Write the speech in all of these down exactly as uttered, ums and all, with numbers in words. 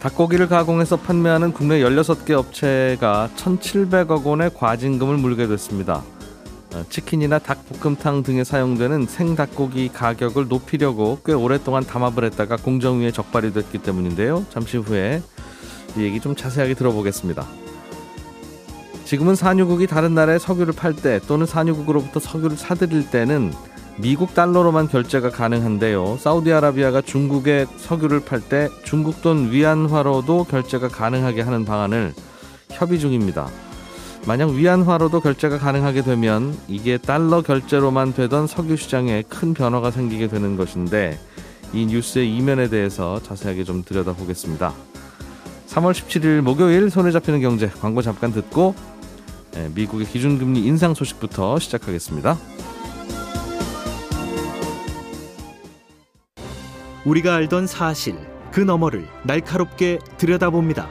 닭고기를 가공해서 판매하는 국내 열여섯 개 업체가 천칠백억 원의 과징금을 물게 됐습니다. 치킨이나 닭볶음탕 등에 사용되는 생닭고기 가격을 높이려고 꽤 오랫동안 담합을 했다가 공정위에 적발이 됐기 때문인데요. 잠시 후에 이 얘기 좀 자세하게 들어보겠습니다. 지금은 산유국이 다른 나라에 석유를 팔 때 또는 산유국으로부터 석유를 사들일 때는 미국 달러로만 결제가 가능한데요. 사우디아라비아가 중국에 석유를 팔 때 중국 돈 위안화로도 결제가 가능하게 하는 방안을 협의 중입니다. 만약 위안화로도 결제가 가능하게 되면 이게 달러 결제로만 되던 석유 시장에 큰 변화가 생기게 되는 것인데, 이 뉴스의 이면에 대해서 자세하게 좀 들여다보겠습니다. 삼월 십칠일 목요일 손에 잡히는 경제, 광고 잠깐 듣고 미국의 기준금리 인상 소식부터 시작하겠습니다. 우리가 알던 사실, 그 너머를 날카롭게 들여다봅니다.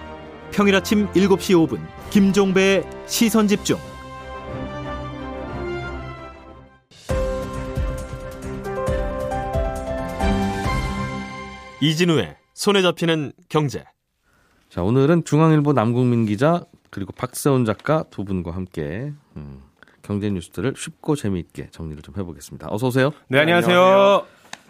평일 아침 일곱 시 오 분 김종배의 시선집중. 이진우의 손에 잡히는 경제. 자, 오늘은 중앙일보 남궁민 기자 그리고 박세훈 작가 두 분과 함께 음, 경제 뉴스들을 쉽고 재미있게 정리를 좀 해보겠습니다. 어서 오세요. 네, 안녕하세요. 안녕하세요.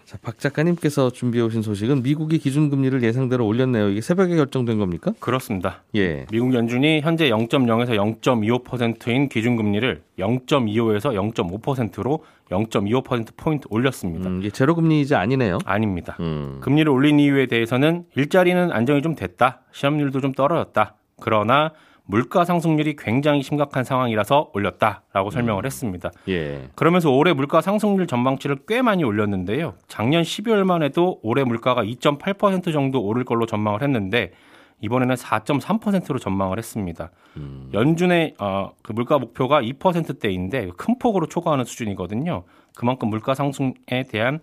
자, 박 작가님께서 준비해 오신 소식은 미국이 기준금리를 예상대로 올렸네요. 이게 새벽에 결정된 겁니까? 그렇습니다. 예. 미국 연준이 현재 영 점 영에서 영 점 이오 퍼센트인 기준금리를 영 점 이오에서 영 점 오 퍼센트로 영 점 이오 퍼센트 포인트 올렸습니다. 음, 이게 제로금리 이제 아니네요? 아닙니다. 음. 금리를 올린 이유에 대해서는 일자리는 안정이 좀 됐다, 실업률도 좀 떨어졌다, 그러나 물가 상승률이 굉장히 심각한 상황이라서 올렸다라고 설명을 음. 했습니다. 예. 그러면서 올해 물가 상승률 전망치를 꽤 많이 올렸는데요. 작년 십이월만 해도 올해 물가가 이 점 팔 퍼센트 정도 오를 걸로 전망을 했는데 이번에는 사 점 삼 퍼센트로 전망을 했습니다. 음. 연준의 어, 그 물가 목표가 이 퍼센트대인데 큰 폭으로 초과하는 수준이거든요. 그만큼 물가 상승에 대한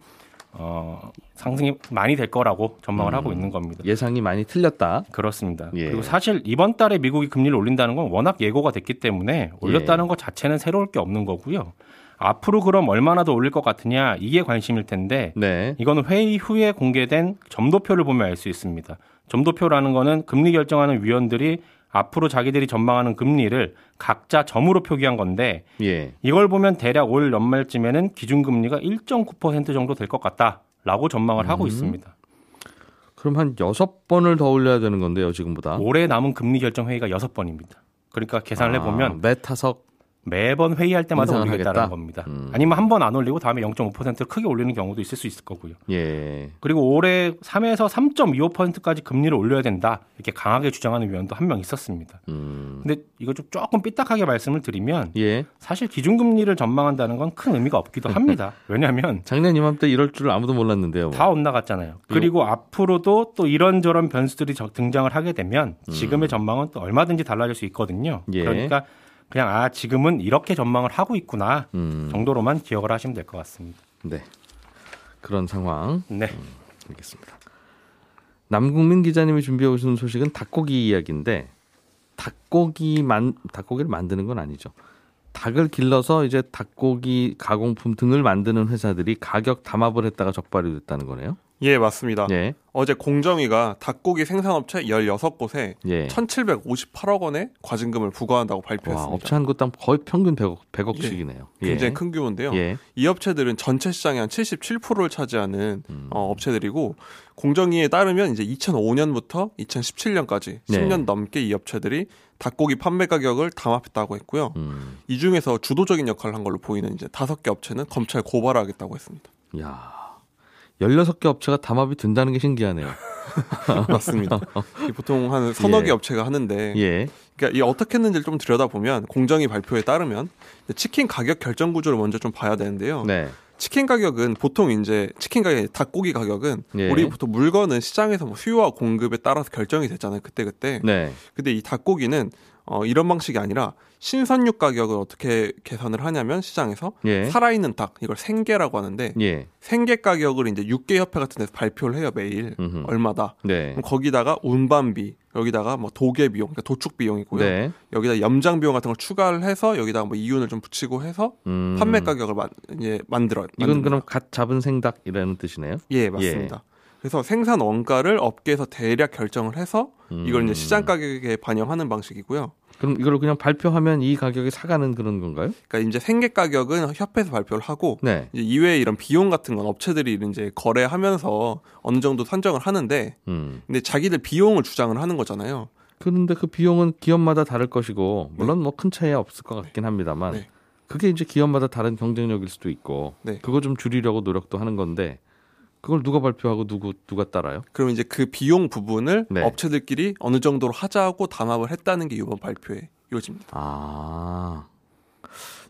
어, 상승이 많이 될 거라고 전망을 음, 하고 있는 겁니다. 예상이 많이 틀렸다. 그렇습니다. 예. 그리고 사실 이번 달에 미국이 금리를 올린다는 건 워낙 예고가 됐기 때문에 올렸다는 예. 것 자체는 새로울 게 없는 거고요. 앞으로 그럼 얼마나 더 올릴 것 같으냐, 이게 관심일 텐데 네. 이건 회의 후에 공개된 점도표를 보면 알 수 있습니다. 점도표라는 거는 금리 결정하는 위원들이 앞으로 자기들이 전망하는 금리를 각자 점으로 표기한 건데 예. 이걸 보면 대략 올 연말쯤에는 기준금리가 일 점 구 퍼센트 정도 될 것 같다라고 전망을 음. 하고 있습니다. 그럼 한 여섯 번을 더 올려야 되는 건데요, 지금보다. 올해 남은 금리 결정 회의가 여섯 번입니다. 그러니까 계산을 아, 해보면 메타석 매번 회의할 때마다 올리겠다는 하겠다? 겁니다. 음. 아니면 한 번 안 올리고 다음에 영 점 오 퍼센트를 크게 올리는 경우도 있을 수 있을 거고요. 예. 그리고 올해 삼에서 삼 점 이오 퍼센트까지 금리를 올려야 된다, 이렇게 강하게 주장하는 위원도 한 명 있었습니다. 음. 근데 이거 좀 조금 삐딱하게 말씀을 드리면 예. 사실 기준금리를 전망한다는 건 큰 의미가 없기도 합니다. 왜냐하면 작년 이맘때 이럴 줄 아무도 몰랐는데요. 뭐. 다 엇나갔잖아요. 그리고 음. 앞으로도 또 이런저런 변수들이 등장을 하게 되면 지금의 전망은 또 얼마든지 달라질 수 있거든요. 예. 그러니까 그냥 아 지금은 이렇게 전망을 하고 있구나 음. 정도로만 기억을 하시면 될 것 같습니다. 네, 그런 상황. 네, 음, 알겠습니다. 남궁민 기자님이 준비해 오신 소식은 닭고기 이야기인데, 닭고기만 닭고기를 만드는 건 아니죠. 닭을 길러서 이제 닭고기 가공품 등을 만드는 회사들이 가격 담합을 했다가 적발이 됐다는 거네요. 예, 맞습니다. 예. 어제 공정위가 닭고기 생산업체 열여섯 곳에 예. 천칠백오십팔억 원의 과징금을 부과한다고 발표했습니다. 와, 업체 한 곳당 거의 평균 백억, 백억씩이네요. 예. 굉장히 예. 큰 규모인데요. 예. 이 업체들은 전체 시장의 한 칠십칠 퍼센트를 차지하는 음. 어, 업체들이고, 공정위에 따르면 이제 이천오년부터 이천십칠년까지 네. 십 년 넘게 이 업체들이 닭고기 판매 가격을 담합했다고 했고요. 음. 이 중에서 주도적인 역할을 한 걸로 보이는 이제 다섯 개 업체는 검찰에 고발하겠다고 했습니다. 이야. 열여섯 개 업체가 담합이 된다는 게 신기하네요. 맞습니다. 보통 한 서너 개 예. 업체가 하는데 예. 그러니까 이 어떻게 했는지를 좀 들여다보면, 공정위 발표에 따르면 치킨 가격 결정 구조를 먼저 좀 봐야 되는데요. 네. 치킨 가격은 보통 이제 치킨 가격, 닭고기 가격은 예. 우리 보통 물건은 시장에서 뭐 수요와 공급에 따라서 결정이 되잖아요, 그때 그때. 네. 근데 이 닭고기는 어, 이런 방식이 아니라 신선육 가격을 어떻게 계산을 하냐면 시장에서 예. 살아있는 닭, 이걸 생계라고 하는데 예. 생계 가격을 이제 육계협회 같은 데서 발표를 해요. 매일 음흠. 얼마다. 네. 그럼 거기다가 운반비, 여기다가 뭐 도계 비용, 그러니까 도축 비용이고요. 네. 여기다 염장 비용 같은 걸 추가를 해서 여기다가 뭐 이윤을 좀 붙이고 해서 음. 판매 가격을 만, 예, 만들어요. 이건 그럼 갓 잡은 생닭이라는 뜻이네요. 예, 맞습니다. 예. 그래서 생산 원가를 업계에서 대략 결정을 해서 이걸 이제 시장 가격에 반영하는 방식이고요. 그럼 이걸 그냥 발표하면 이 가격에 사가는 그런 건가요? 그러니까 이제 생계 가격은 협회에서 발표를 하고 네. 이제 이외에 이런 비용 같은 건 업체들이 이제 거래하면서 어느 정도 산정을 하는데 음. 근데 자기들 비용을 주장을 하는 거잖아요. 그런데 그 비용은 기업마다 다를 것이고 물론 뭐 큰 차이가 없을 것 같긴 합니다만 네. 그게 이제 기업마다 다른 경쟁력일 수도 있고 네. 그거 좀 줄이려고 노력도 하는 건데 그걸 누가 발표하고 누구 누가 따라요? 그럼 이제 그 비용 부분을 네. 업체들끼리 어느 정도로 하자고 담합을 했다는 게 이번 발표의 요지입니다. 아,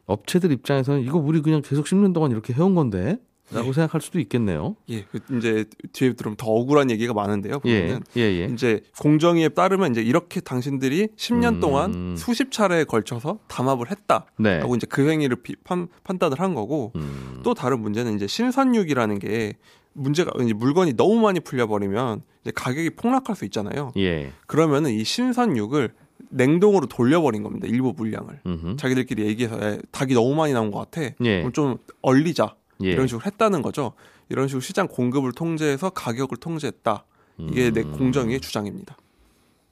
업체들 입장에서는 이거 우리 그냥 계속 십 년 동안 이렇게 해온 건데? 라고 예. 생각할 수도 있겠네요. 예, 이제 뒤에 들으면 더 억울한 얘기가 많은데요. 보면은 예. 예, 예. 이제 공정위에 따르면 이제 이렇게 당신들이 십 년 음... 동안 수십 차례에 걸쳐서 담합을 했다라고 네. 이제 그 행위를 비, 판, 판단을 한 거고 음... 또 다른 문제는 이제 신선육이라는 게 문제가 이제 물건이 너무 많이 풀려버리면 이제 가격이 폭락할 수 있잖아요. 예. 그러면은 이 신선육을 냉동으로 돌려버린 겁니다. 일부 물량을 음흠. 자기들끼리 얘기해서 야, 닭이 너무 많이 나온 것 같아. 예. 그럼 좀 얼리자. 예. 이런 식으로 했다는 거죠. 이런 식으로 시장 공급을 통제해서 가격을 통제했다. 이게 음... 내 공정위의 주장입니다.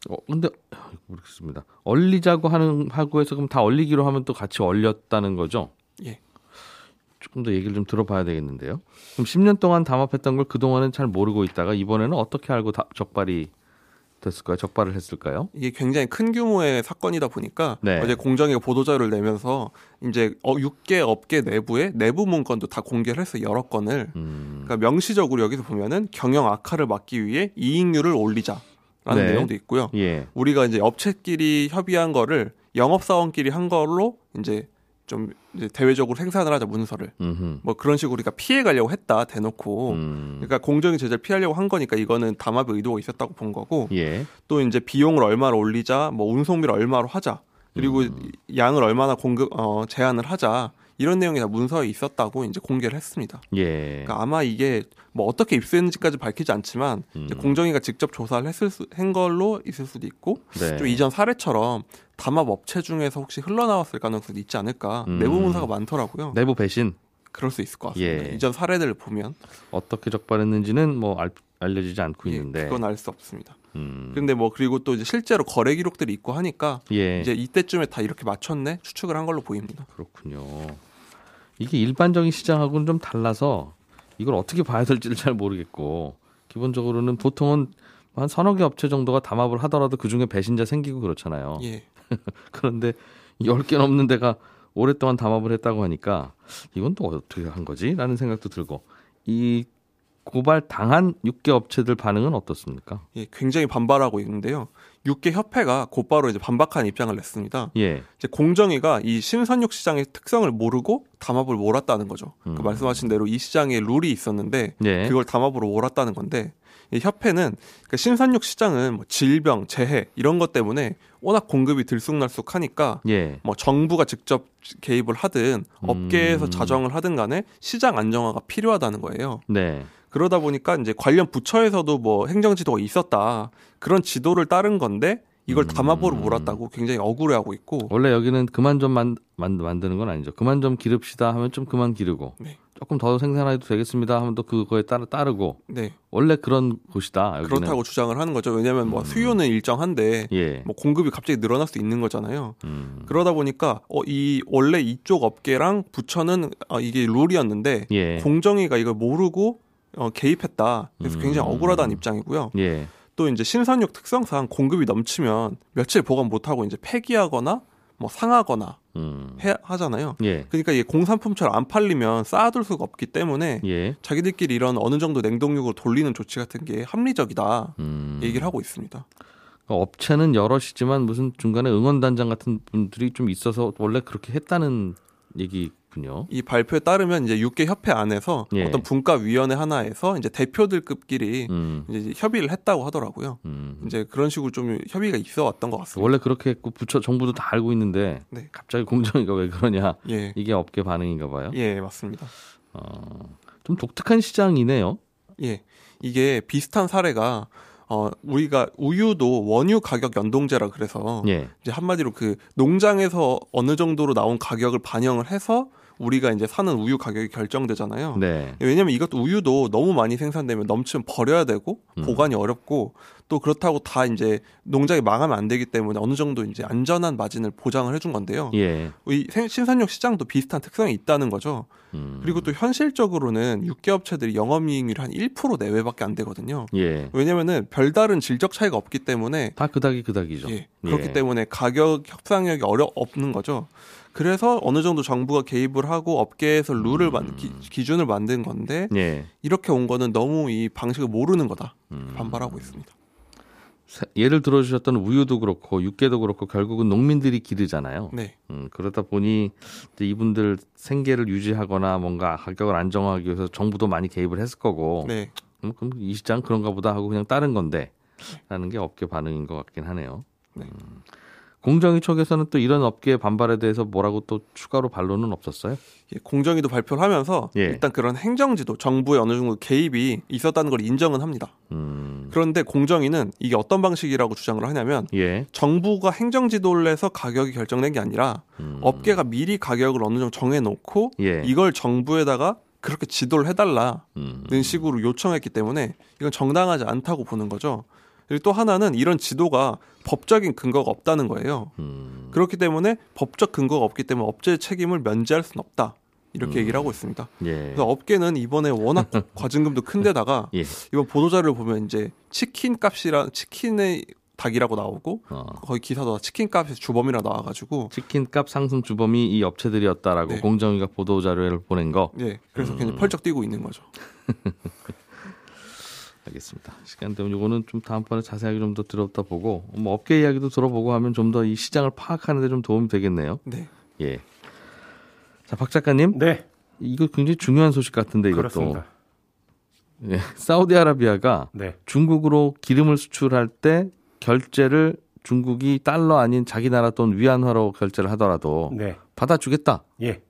어, 근데 모르겠습니다. 얼리자고 하는 하고 해서 그럼 다 얼리기로 하면 또 같이 얼렸다는 거죠? 예. 조금 더 얘기를 좀 들어봐야 되겠는데요. 그럼 십 년 동안 담합했던 걸 그동안은 잘 모르고 있다가 이번에는 어떻게 알고 다 적발이 됐을까요? 적발을 했을까요? 이게 굉장히 큰 규모의 사건이다 보니까 네. 어제 공정위가 보도자료를 내면서 이제 육계 업계 내부의 내부 문건도 다 공개를 했어요. 여러 건을. 음. 그러니까 명시적으로 여기서 보면은 경영 악화를 막기 위해 이익률을 올리자라는 네. 내용도 있고요. 예. 우리가 이제 업체끼리 협의한 거를 영업사원끼리 한 걸로 이제 좀 이제 대외적으로 생산을 하자 문서를 음흠. 뭐 그런 식으로 그러니까 피해 가려고 했다 대놓고 음. 그러니까 공정위 제재를 피하려고 한 거니까 이거는 담합의 의도가 있었다고 본 거고 예. 또 이제 비용을 얼마로 올리자 뭐 운송비를 얼마로 하자 그리고 음. 양을 얼마나 공급 어, 제한을 하자 이런 내용이 다 문서에 있었다고 이제 공개를 했습니다. 예. 그러니까 아마 이게 뭐 어떻게 입수했는지까지 밝히지 않지만 음. 이제 공정위가 직접 조사를 했을 수, 한 걸로 있을 수도 있고 네. 좀 이전 사례처럼 담합 업체 중에서 혹시 흘러나왔을 가능성도 있지 않을까. 음. 내부 문서가 많더라고요. 내부 배신? 그럴 수 있을 것 같습니다. 예. 이전 사례들을 보면 어떻게 적발했는지는 뭐 알, 알려지지 않고 예, 있는데 그건 알 수 없습니다. 음. 근데 뭐 그리고 또 이제 실제로 거래 기록들이 있고 하니까 예. 이제 이때쯤에 다 이렇게 맞췄네 추측을 한 걸로 보입니다. 그렇군요. 이게 일반적인 시장하고는 좀 달라서 이걸 어떻게 봐야 될지를 잘 모르겠고 기본적으로는 보통은 한 서너 개 업체 정도가 담합을 하더라도 그중에 배신자 생기고 그렇잖아요. 예. 그런데 열 개 넘는 데가 오랫동안 담합을 했다고 하니까 이건 또 어떻게 한 거지? 라는 생각도 들고 이 고발당한 육계 업체들 반응은 어떻습니까? 예, 굉장히 반발하고 있는데요. 육계 협회가 곧바로 이제 반박한 입장을 냈습니다. 예. 이제 공정위가 이 신선육 시장의 특성을 모르고 담합을 몰았다는 거죠. 음. 그 말씀하신 대로 이 시장에 룰이 있었는데 예. 그걸 담합으로 몰았다는 건데 이 협회는 그러니까 신선육 시장은 뭐 질병, 재해 이런 것 때문에 워낙 공급이 들쑥날쑥하니까 예. 뭐 정부가 직접 개입을 하든 업계에서 음. 자정을 하든 간에 시장 안정화가 필요하다는 거예요. 네. 그러다 보니까 이제 관련 부처에서도 뭐 행정 지도가 있었다. 그런 지도를 따른 건데 이걸 담합으로 몰았다고 굉장히 억울해하고 있고. 원래 여기는 그만 좀 만, 만, 만드는 건 아니죠. 그만 좀 기릅시다 하면 좀 그만 기르고. 네. 조금 더 생산해도 되겠습니다 하면 또 그거에 따라 따르고. 네. 원래 그런 곳이다. 여기는. 그렇다고 주장을 하는 거죠. 왜냐하면 뭐 음. 수요는 일정한데 예. 뭐 공급이 갑자기 늘어날 수 있는 거잖아요. 음. 그러다 보니까 어, 이 원래 이쪽 업계랑 부처는 어, 이게 룰이었는데 예. 공정위가 이걸 모르고 어, 개입했다. 그래서 굉장히 음. 억울하다는 입장이고요. 예. 또 이제 신선육 특성상 공급이 넘치면 며칠 보관 못하고 이제 폐기하거나 뭐 상하거나 음. 해, 하잖아요. 예. 그러니까 이게 공산품처럼 안 팔리면 쌓아둘 수가 없기 때문에 예. 자기들끼리 이런 어느 정도 냉동육으로 돌리는 조치 같은 게 합리적이다 음. 얘기를 하고 있습니다. 그러니까 업체는 여럿이지만 무슨 중간에 응원단장 같은 분들이 좀 있어서 원래 그렇게 했다는 얘기군요. 이 발표에 따르면 이제 육계협회 안에서 예. 어떤 분과위원회 하나에서 이제 대표들급끼리 음. 이제 협의를 했다고 하더라고요. 음. 이제 그런 식으로 좀 협의가 있어 왔던 것 같습니다. 원래 그렇게 했고 부처 정부도 다 알고 있는데 네. 갑자기 공정위가 왜 그러냐 예. 이게 업계 반응인가 봐요. 예, 맞습니다. 어, 좀 독특한 시장이네요. 예, 이게 비슷한 사례가 어, 우리가 우유도 원유 가격 연동제라 그래서 예. 이제 한마디로 그 농장에서 어느 정도로 나온 가격을 반영을 해서 우리가 이제 사는 우유 가격이 결정되잖아요. 네. 왜냐하면 이것도 우유도 너무 많이 생산되면 넘치면 버려야 되고 보관이 음. 어렵고 또 그렇다고 다 이제 농장이 망하면 안 되기 때문에 어느 정도 이제 안전한 마진을 보장을 해준 건데요. 예. 이 신선육 시장도 비슷한 특성이 있다는 거죠. 음. 그리고 또 현실적으로는 육계업체들이 영업이익률이 한 일 퍼센트 내외밖에 안 되거든요. 예. 왜냐하면은 별다른 질적 차이가 없기 때문에 다 그닥이 그닥이죠. 예. 그렇기 예. 때문에 가격 협상력이 어려 없는 거죠. 그래서 어느 정도 정부가 개입을 하고 업계에서 룰을 음. 만, 기, 기준을 만든 건데 예. 이렇게 온 거는 너무 이 방식을 모르는 거다 음. 반발하고 있습니다. 예를 들어주셨던 우유도 그렇고 육계도 그렇고 결국은 농민들이 기르잖아요. 네. 음, 그러다 보니 이제 이분들 생계를 유지하거나 뭔가 가격을 안정하기 위해서 정부도 많이 개입을 했을 거고 네. 음, 그럼 이 시장 그런가 보다 하고 그냥 따른 건데 라는 게 업계 반응인 것 같긴 하네요. 네. 음. 공정위 측에서는 또 이런 업계의 반발에 대해서 뭐라고 또 추가로 반론은 없었어요? 예, 공정위도 발표를 하면서 예. 일단 그런 행정지도 정부의 어느 정도 개입이 있었다는 걸 인정은 합니다. 음. 그런데 공정위는 이게 어떤 방식이라고 주장을 하냐면 예. 정부가 행정지도를 해서 가격이 결정된 게 아니라 음. 업계가 미리 가격을 어느 정도 정해놓고 예. 이걸 정부에다가 그렇게 지도를 해달라는 음. 식으로 요청했기 때문에 이건 정당하지 않다고 보는 거죠. 그리고 또 하나는 이런 지도가 법적인 근거가 없다는 거예요. 음. 그렇기 때문에 법적 근거가 없기 때문에 업체의 책임을 면제할 수는 없다. 이렇게 음. 얘기를 하고 있습니다. 예. 그래서 업계는 이번에 워낙 과징금도 큰데다가 예. 이번 보도자료를 보면 이제 치킨 값이랑 치킨의 닭이라고 나오고 어. 거의 기사도 치킨 값에서 주범이라 나와가지고 치킨 값 상승 주범이 이 업체들이었다라고 네. 공정위가 보도자료를 보낸 거. 예. 그래서 음. 굉장히 펄쩍 뛰고 있는 거죠. 알겠습니다. 시간 되면 이거는 좀 다음번에 자세하게 좀 더 들어다 보고 뭐 업계 이야기도 들어보고 하면 좀 더 이 시장을 파악하는 데 좀 도움이 되겠네요. 네. 예. 자, 박 작가님. 네. 이거 굉장히 중요한 소식 같은데 이것도. 그렇습니다. 예. 사우디아라비아가 네. 중국으로 기름을 수출할 때 결제를 중국이 달러 아닌 자기 나라 돈 위안화로 결제를 하더라도 네. 받아주겠다. 예.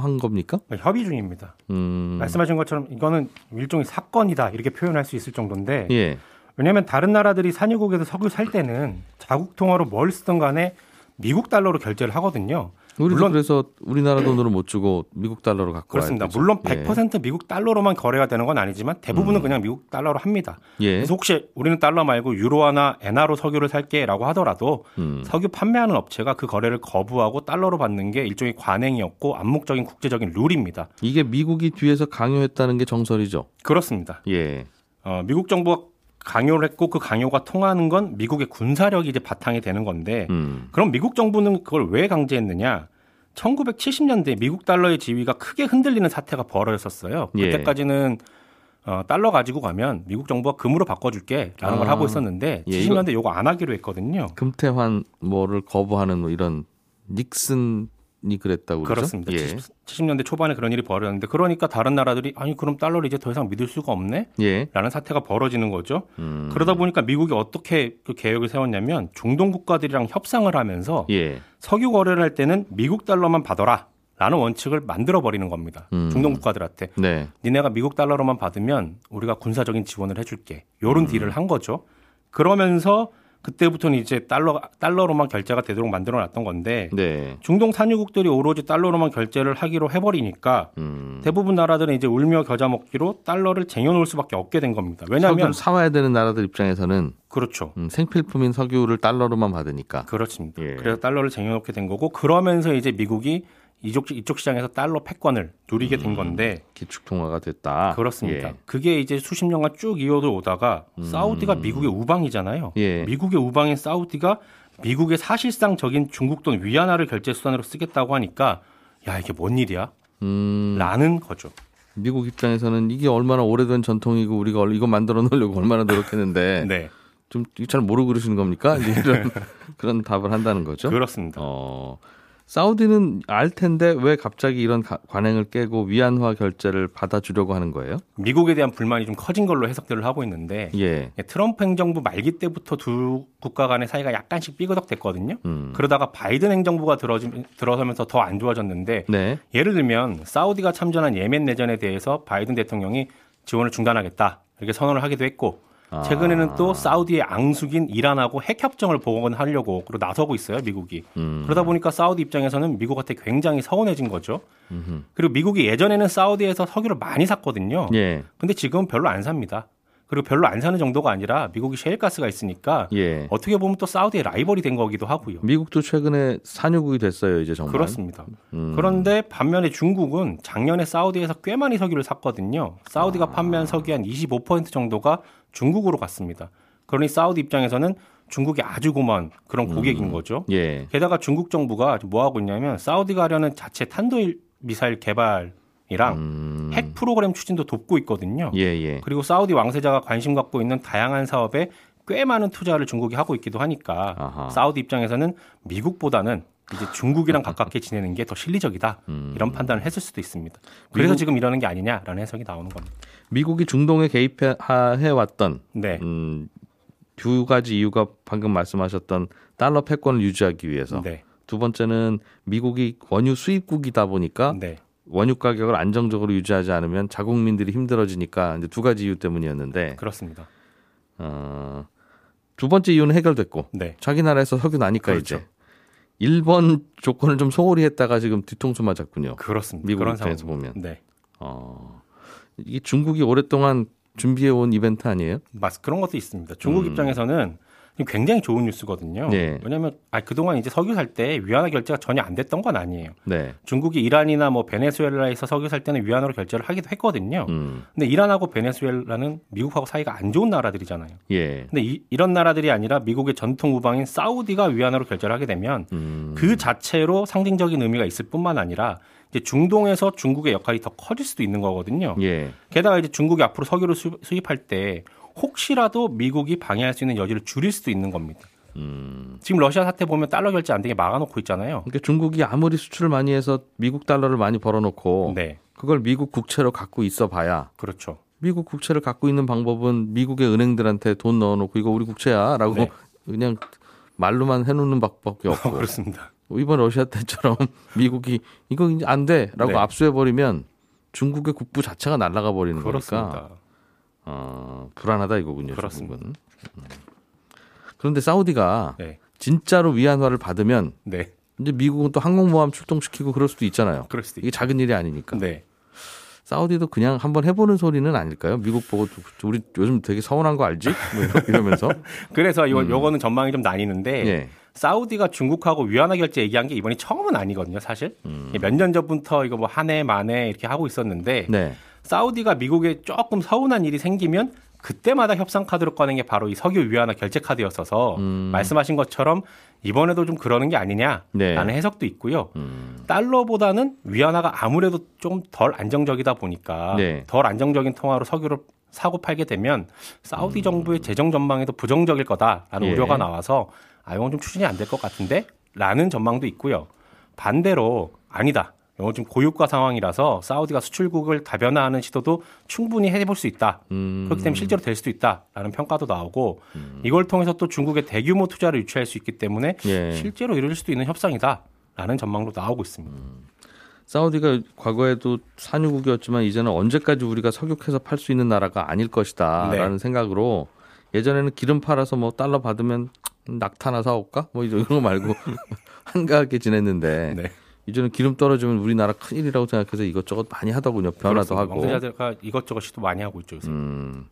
한 겁니까? 네, 협의 중입니다. 음... 말씀하신 것처럼 이거는 일종의 사건이다 이렇게 표현할 수 있을 정도인데 예. 왜냐하면 다른 나라들이 산유국에서 석유 살 때는 자국 통화로 뭘 쓰든 간에 미국 달러로 결제를 하거든요. 물론 그래서 우리나라 돈으로 못 주고 미국 달러로 갖고 그렇습니다. 와야 되죠. 물론 백 퍼센트 예. 미국 달러로만 거래가 되는 건 아니지만 대부분은 음. 그냥 미국 달러로 합니다. 예. 그래서 혹시 우리는 달러 말고 유로화나 엔화로 석유를 살게라고 하더라도 음. 석유 판매하는 업체가 그 거래를 거부하고 달러로 받는 게 일종의 관행이었고 암묵적인 국제적인 룰입니다. 이게 미국이 뒤에서 강요했다는 게 정설이죠? 그렇습니다. 예. 어, 미국 정부가 강요를 했고 그 강요가 통하는 건 미국의 군사력이 이제 바탕이 되는 건데 음. 그럼 미국 정부는 그걸 왜 강제했느냐? 천구백칠십 년대 미국 달러의 지위가 크게 흔들리는 사태가 벌어졌었어요. 그때까지는 어, 달러 가지고 가면 미국 정부가 금으로 바꿔줄게 라는 아, 걸 하고 있었는데 예, 칠십 년대 이거 안 하기로 했거든요. 금태환 뭐를 거부하는 뭐 이런 닉슨 이 그랬다고 그러죠? 그렇습니다. 예. 칠십, 칠십 년대 초반에 그런 일이 벌어졌는데 그러니까 다른 나라들이 아니 그럼 달러를 이제 더 이상 믿을 수가 없네? 예. 라는 사태가 벌어지는 거죠. 음. 그러다 보니까 미국이 어떻게 그 계획을 세웠냐면 중동 국가들이랑 협상을 하면서 예. 석유 거래를 할 때는 미국 달러만 받아라 라는 원칙을 만들어버리는 겁니다. 음. 중동 국가들한테. 네. 니네가 미국 달러로만 받으면 우리가 군사적인 지원을 해줄게. 이런 음. 딜을 한 거죠. 그러면서 그때부터는 이제 달러, 달러로만 결제가 되도록 만들어놨던 건데 네. 중동 산유국들이 오로지 달러로만 결제를 하기로 해버리니까 음. 대부분 나라들은 이제 울며 겨자 먹기로 달러를 쟁여놓을 수밖에 없게 된 겁니다. 왜냐하면 사와야 되는 나라들 입장에서는 그렇죠. 음, 생필품인 석유를 달러로만 받으니까 그렇습니다. 예. 그래서 달러를 쟁여놓게 된 거고 그러면서 이제 미국이 이쪽, 이쪽 시장에서 달러 패권을 누리게 음, 된 건데 기축통화가 됐다. 그렇습니다. 예. 그게 이제 수십 년간 쭉 이어져 오다가 음, 사우디가 미국의 우방이잖아요. 예. 미국의 우방인 사우디가 미국의 사실상적인 중국 돈 위안화를 결제 수단으로 쓰겠다고 하니까 야 이게 뭔 일이야? 음, 라는 거죠. 미국 입장에서는 이게 얼마나 오래된 전통이고 우리가 이거 만들어 놓으려고 얼마나 노력했는데 네. 좀 잘 모르고 그러시는 겁니까? 이런 그런 답을 한다는 거죠. 그렇습니다. 어, 사우디는 알 텐데 왜 갑자기 이런 가, 관행을 깨고 위안화 결제를 받아주려고 하는 거예요? 미국에 대한 불만이 좀 커진 걸로 해석들을 하고 있는데 예. 트럼프 행정부 말기 때부터 두 국가 간의 사이가 약간씩 삐그덕댔거든요. 음. 그러다가 바이든 행정부가 들어지, 들어서면서 더 안 좋아졌는데 네. 예를 들면 사우디가 참전한 예멘 내전에 대해서 바이든 대통령이 지원을 중단하겠다 이렇게 선언을 하기도 했고 아. 최근에는 또 사우디의 앙숙인 이란하고 핵협정을 복원하려고 그리고 나서고 있어요, 미국이. 음. 그러다 보니까 사우디 입장에서는 미국한테 굉장히 서운해진 거죠. 음흠. 그리고 미국이 예전에는 사우디에서 석유를 많이 샀거든요. 그런데 예. 지금은 별로 안 삽니다. 그리고 별로 안 사는 정도가 아니라 미국이 셰일가스가 있으니까 예. 어떻게 보면 또 사우디의 라이벌이 된 거기도 하고요. 미국도 최근에 산유국이 됐어요, 이제 정말. 그렇습니다. 음. 그런데 반면에 중국은 작년에 사우디에서 꽤 많이 석유를 샀거든요. 사우디가 아. 판매한 석유의 한 이십오 퍼센트 정도가 중국으로 갔습니다. 그러니 사우디 입장에서는 중국이 아주 고마운 그런 고객인 음. 거죠. 예. 게다가 중국 정부가 뭐 하고 있냐면 사우디가 하려는 자체 탄도미사일 개발 이랑 음. 핵 프로그램 추진도 돕고 있거든요. 예, 예. 그리고 사우디 왕세자가 관심 갖고 있는 다양한 사업에 꽤 많은 투자를 중국이 하고 있기도 하니까 아하. 사우디 입장에서는 미국보다는 이제 중국이랑 가깝게 지내는 게 더 실리적이다. 음. 이런 판단을 했을 수도 있습니다. 그래서 미국, 지금 이러는 게 아니냐라는 해석이 나오는 겁니다. 미국이 중동에 개입해왔던 네. 음, 두 가지 이유가 방금 말씀하셨던 달러 패권을 유지하기 위해서 네. 두 번째는 미국이 원유 수입국이다 보니까 네. 원유 가격을 안정적으로 유지하지 않으면 자국민들이 힘들어지니까 이제 두 가지 이유 때문이었는데 그렇습니다. 어, 두 번째 이유는 해결됐고 네. 자기 나라에서 석유 나니까 그렇죠. 이제 일본 조건을 좀 소홀히 했다가 지금 뒤통수 맞았군요. 그렇습니다. 미국 그런 입장에서 상황입니다. 보면 네. 어, 이게 중국이 오랫동안 준비해온 이벤트 아니에요? 맞, 그런 것도 있습니다. 중국 음. 입장에서는 굉장히 좋은 뉴스거든요. 네. 왜냐하면 아, 그동안 이제 석유 살 때 위안화 결제가 전혀 안 됐던 건 아니에요. 네. 중국이 이란이나 뭐 베네수엘라에서 석유 살 때는 위안화로 결제를 하기도 했거든요. 음. 근데 이란하고 베네수엘라는 미국하고 사이가 안 좋은 나라들이잖아요. 예. 근데 이, 이런 나라들이 아니라 미국의 전통 우방인 사우디가 위안화로 결제를 하게 되면 음. 그 자체로 상징적인 의미가 있을 뿐만 아니라 이제 중동에서 중국의 역할이 더 커질 수도 있는 거거든요. 예. 게다가 이제 중국이 앞으로 석유를 수입, 수입할 때 혹시라도 미국이 방해할 수 있는 여지를 줄일 수도 있는 겁니다. 음. 지금 러시아 사태 보면 달러 결제 안 되게 막아놓고 있잖아요. 그러니까 중국이 아무리 수출을 많이 해서 미국 달러를 많이 벌어놓고 네. 그걸 미국 국채로 갖고 있어봐야 그렇죠. 미국 국채를 갖고 있는 방법은 미국의 은행들한테 돈 넣어놓고 이거 우리 국채야 라고 네. 그냥 말로만 해놓는 방법밖에 없고 그렇습니다. 이번 러시아 때처럼 미국이 이거 이제 안 돼 라고 네. 압수해버리면 중국의 국부 자체가 날아가 버리는 그렇습니다. 거니까 어, 불안하다 이거군요. 그렇습니다. 음. 그런데 사우디가 네. 진짜로 위안화를 받으면 네. 이제 미국은 또 항공모함 출동시키고 그럴 수도 있잖아요. 그럴 수도 이게 작은 일이 아니니까. 네. 사우디도 그냥 한번 해보는 소리는 아닐까요? 미국 보고 우리 요즘 되게 서운한 거 알지? 뭐 이러면서. 그래서 이거, 음. 이거는 전망이 좀 나뉘는데 네. 사우디가 중국하고 위안화 결제 얘기한 게 이번이 처음은 아니거든요. 사실 음. 몇 년 전부터 이거 뭐 한 해 만에 이렇게 하고 있었는데. 네. 사우디가 미국에 조금 서운한 일이 생기면 그때마다 협상 카드로 꺼낸 게 바로 이 석유 위안화 결제 카드였어서 음. 말씀하신 것처럼 이번에도 좀 그러는 게 아니냐라는 네. 해석도 있고요. 음. 달러보다는 위안화가 아무래도 좀 덜 안정적이다 보니까 네. 덜 안정적인 통화로 석유를 사고 팔게 되면 사우디 음. 정부의 재정 전망에도 부정적일 거다라는 예. 우려가 나와서 아, 이건 좀 추진이 안 될 것 같은데? 라는 전망도 있고요. 반대로 아니다. 이건 좀 고유가 상황이라서 사우디가 수출국을 다변화하는 시도도 충분히 해볼 수 있다. 음. 그렇기 때문에 실제로 될 수도 있다라는 평가도 나오고 음. 이걸 통해서 또 중국의 대규모 투자를 유치할 수 있기 때문에 예. 실제로 이룰 수도 있는 협상이다라는 전망도 나오고 있습니다. 음. 사우디가 과거에도 산유국이었지만 이제는 언제까지 우리가 석유해서 팔 수 있는 나라가 아닐 것이다 네. 라는 생각으로 예전에는 기름 팔아서 뭐 달러 받으면 낙타나 사올까? 뭐 이런 거 말고 한가하게 지냈는데 네. 이제는 기름 떨어지면 우리나라 큰일이라고 생각해서 이것저것 많이 하더군요. 변화도 그렇습니다. 하고. 왕세자가 이것저것 시도 많이 하고 있죠. 요새. 음,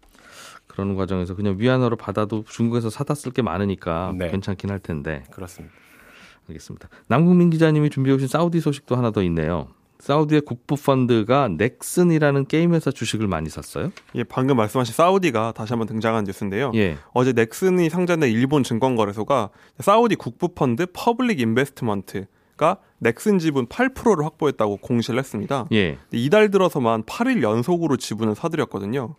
그런 과정에서 그냥 위안화로 받아도 중국에서 사다 쓸 게 많으니까 네. 괜찮긴 할 텐데. 그렇습니다. 알겠습니다. 남궁민 기자님이 준비해 오신 사우디 소식도 하나 더 있네요. 사우디의 국부 펀드가 넥슨이라는 게임 회사 주식을 많이 샀어요? 예, 방금 말씀하신 사우디가 다시 한번 등장한 뉴스인데요. 예. 어제 넥슨이 상장된 일본 증권거래소가 사우디 국부 펀드 퍼블릭 인베스트먼트 가 넥슨 지분 팔 퍼센트를 확보했다고 공시를 했습니다. 예. 이달 들어서만 팔 일 연속으로 지분을 사들였거든요.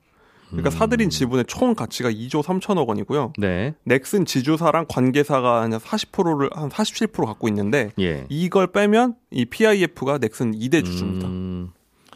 그러니까 음. 사들인 지분의 총 가치가 이조 삼천억 원이고요. 네. 넥슨 지주사랑 관계사가 한 사십 퍼센트를 한 사십칠 퍼센트 갖고 있는데 예. 이걸 빼면 이 피아이에프가 넥슨 이대 주주입니다. 음.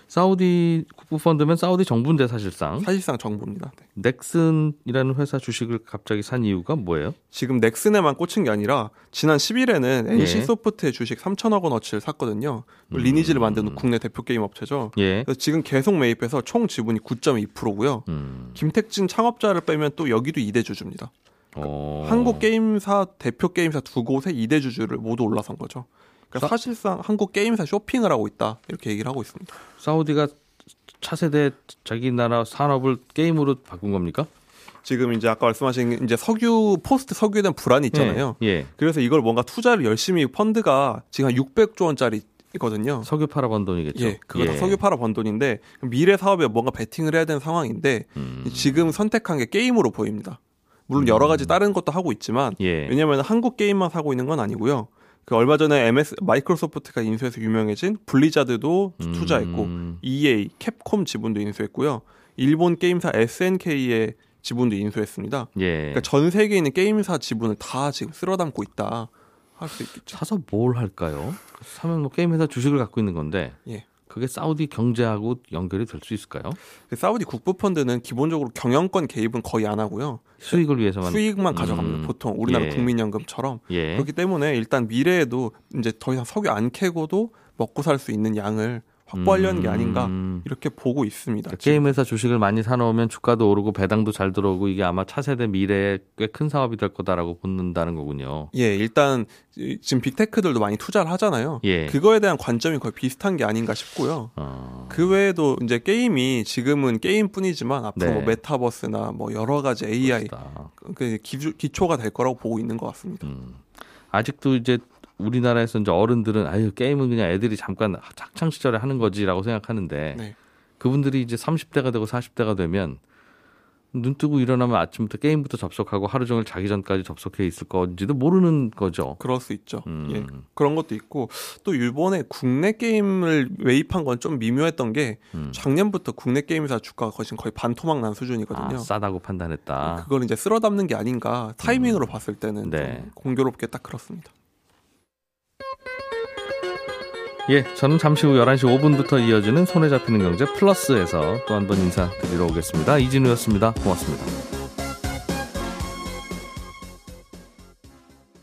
사우디 국부펀드면 사우디 정부인데 사실상 사실상 정부입니다. 네. 넥슨이라는 회사 주식을 갑자기 산 이유가 뭐예요? 지금 넥슨에만 꽂힌 게 아니라 지난 십일에는 예. 엔씨소프트의 주식 삼천억 원어치를 샀거든요. 음. 리니지를 만드는 국내 대표 게임 업체죠. 예. 그래서 지금 계속 매입해서 총 지분이 구 점 이 퍼센트고요. 음. 김택진 창업자를 빼면 또 여기도 이대 주주입니다. 어. 한국 게임사 대표 게임사 두 곳의 이대 주주를 모두 올라선 거죠. 그러니까 사실상 한국 게임사 쇼핑을 하고 있다 이렇게 얘기를 하고 있습니다. 사우디가 차세대 자기 나라 산업을 게임으로 바꾼 겁니까? 지금 이제 아까 말씀하신 이제 석유 포스트 석유에 대한 불안이 있잖아요. 예, 예. 그래서 이걸 뭔가 투자를 열심히 펀드가 지금 한 육백조 원짜리 이거든요. 석유 팔아 번 돈이겠죠. 예, 그거 예. 다 석유 팔아 번 돈인데 미래 사업에 뭔가 베팅을 해야 되는 상황인데 음. 지금 선택한 게 게임으로 보입니다. 물론 여러 가지 다른 것도 하고 있지만 예. 왜냐하면 한국 게임만 사고 있는 건 아니고요. 그 얼마 전에 엠에스 마이크로소프트가 인수해서 유명해진 블리자드도 음. 투자했고 이에이, 캡콤 지분도 인수했고요. 일본 게임사 에스엔케이의 지분도 인수했습니다. 예. 그러니까 전 세계에 있는 게임사 지분을 다 지금 쓸어담고 있다 할 수 있겠죠. 사서 뭘 할까요? 사면 뭐 게임 회사 주식을 갖고 있는 건데. 예. 그게 사우디 경제하고 연결이 될 수 있을까요? 사우디 국부펀드는 기본적으로 경영권 개입은 거의 안 하고요. 수익을 위해서만 수익만 가져갑니다. 음. 보통 우리나라 예. 국민연금처럼 예. 그렇기 때문에 일단 미래에도 이제 더 이상 석유 안 캐고도 먹고 살 수 있는 양을 확보하려는 음. 게 아닌가 이렇게 보고 있습니다. 그러니까 게임회사 주식을 많이 사놓으면 주가도 오르고 배당도 잘 들어오고 이게 아마 차세대 미래에 꽤 큰 사업이 될 거다라고 본다는 거군요. 예, 일단 지금 빅테크들도 많이 투자를 하잖아요. 예. 그거에 대한 관점이 거의 비슷한 게 아닌가 싶고요. 어... 그 외에도 이제 게임이 지금은 게임뿐이지만 앞으로 네. 뭐 메타버스나 뭐 여러 가지 에이아이 그 기초, 기초가 될 거라고 보고 있는 것 같습니다. 음. 아직도 이제 우리나라에서 이제 어른들은 아유 게임은 그냥 애들이 잠깐 학창 시절에 하는 거지라고 생각하는데 네. 그분들이 이제 삼십 대가 되고 사십 대가 되면 눈 뜨고 일어나면 아침부터 게임부터 접속하고 하루 종일 자기 전까지 접속해 있을 건지도 모르는 거죠. 그럴 수 있죠. 음. 예, 그런 것도 있고 또 일본의 국내 게임을 매입한 건 좀 미묘했던 게 음. 작년부터 국내 게임사 주가가 거의 반토막 난 수준이거든요. 아, 싸다고 판단했다. 그걸 이제 쓸어담는 게 아닌가 타이밍으로 음. 봤을 때는 네. 공교롭게 딱 그렇습니다. 예, 저는 잠시 후 열한시 오분부터 이어지는 손에 잡히는 경제 플러스에서 또 한 번 인사드리러 오겠습니다. 이진우였습니다. 고맙습니다.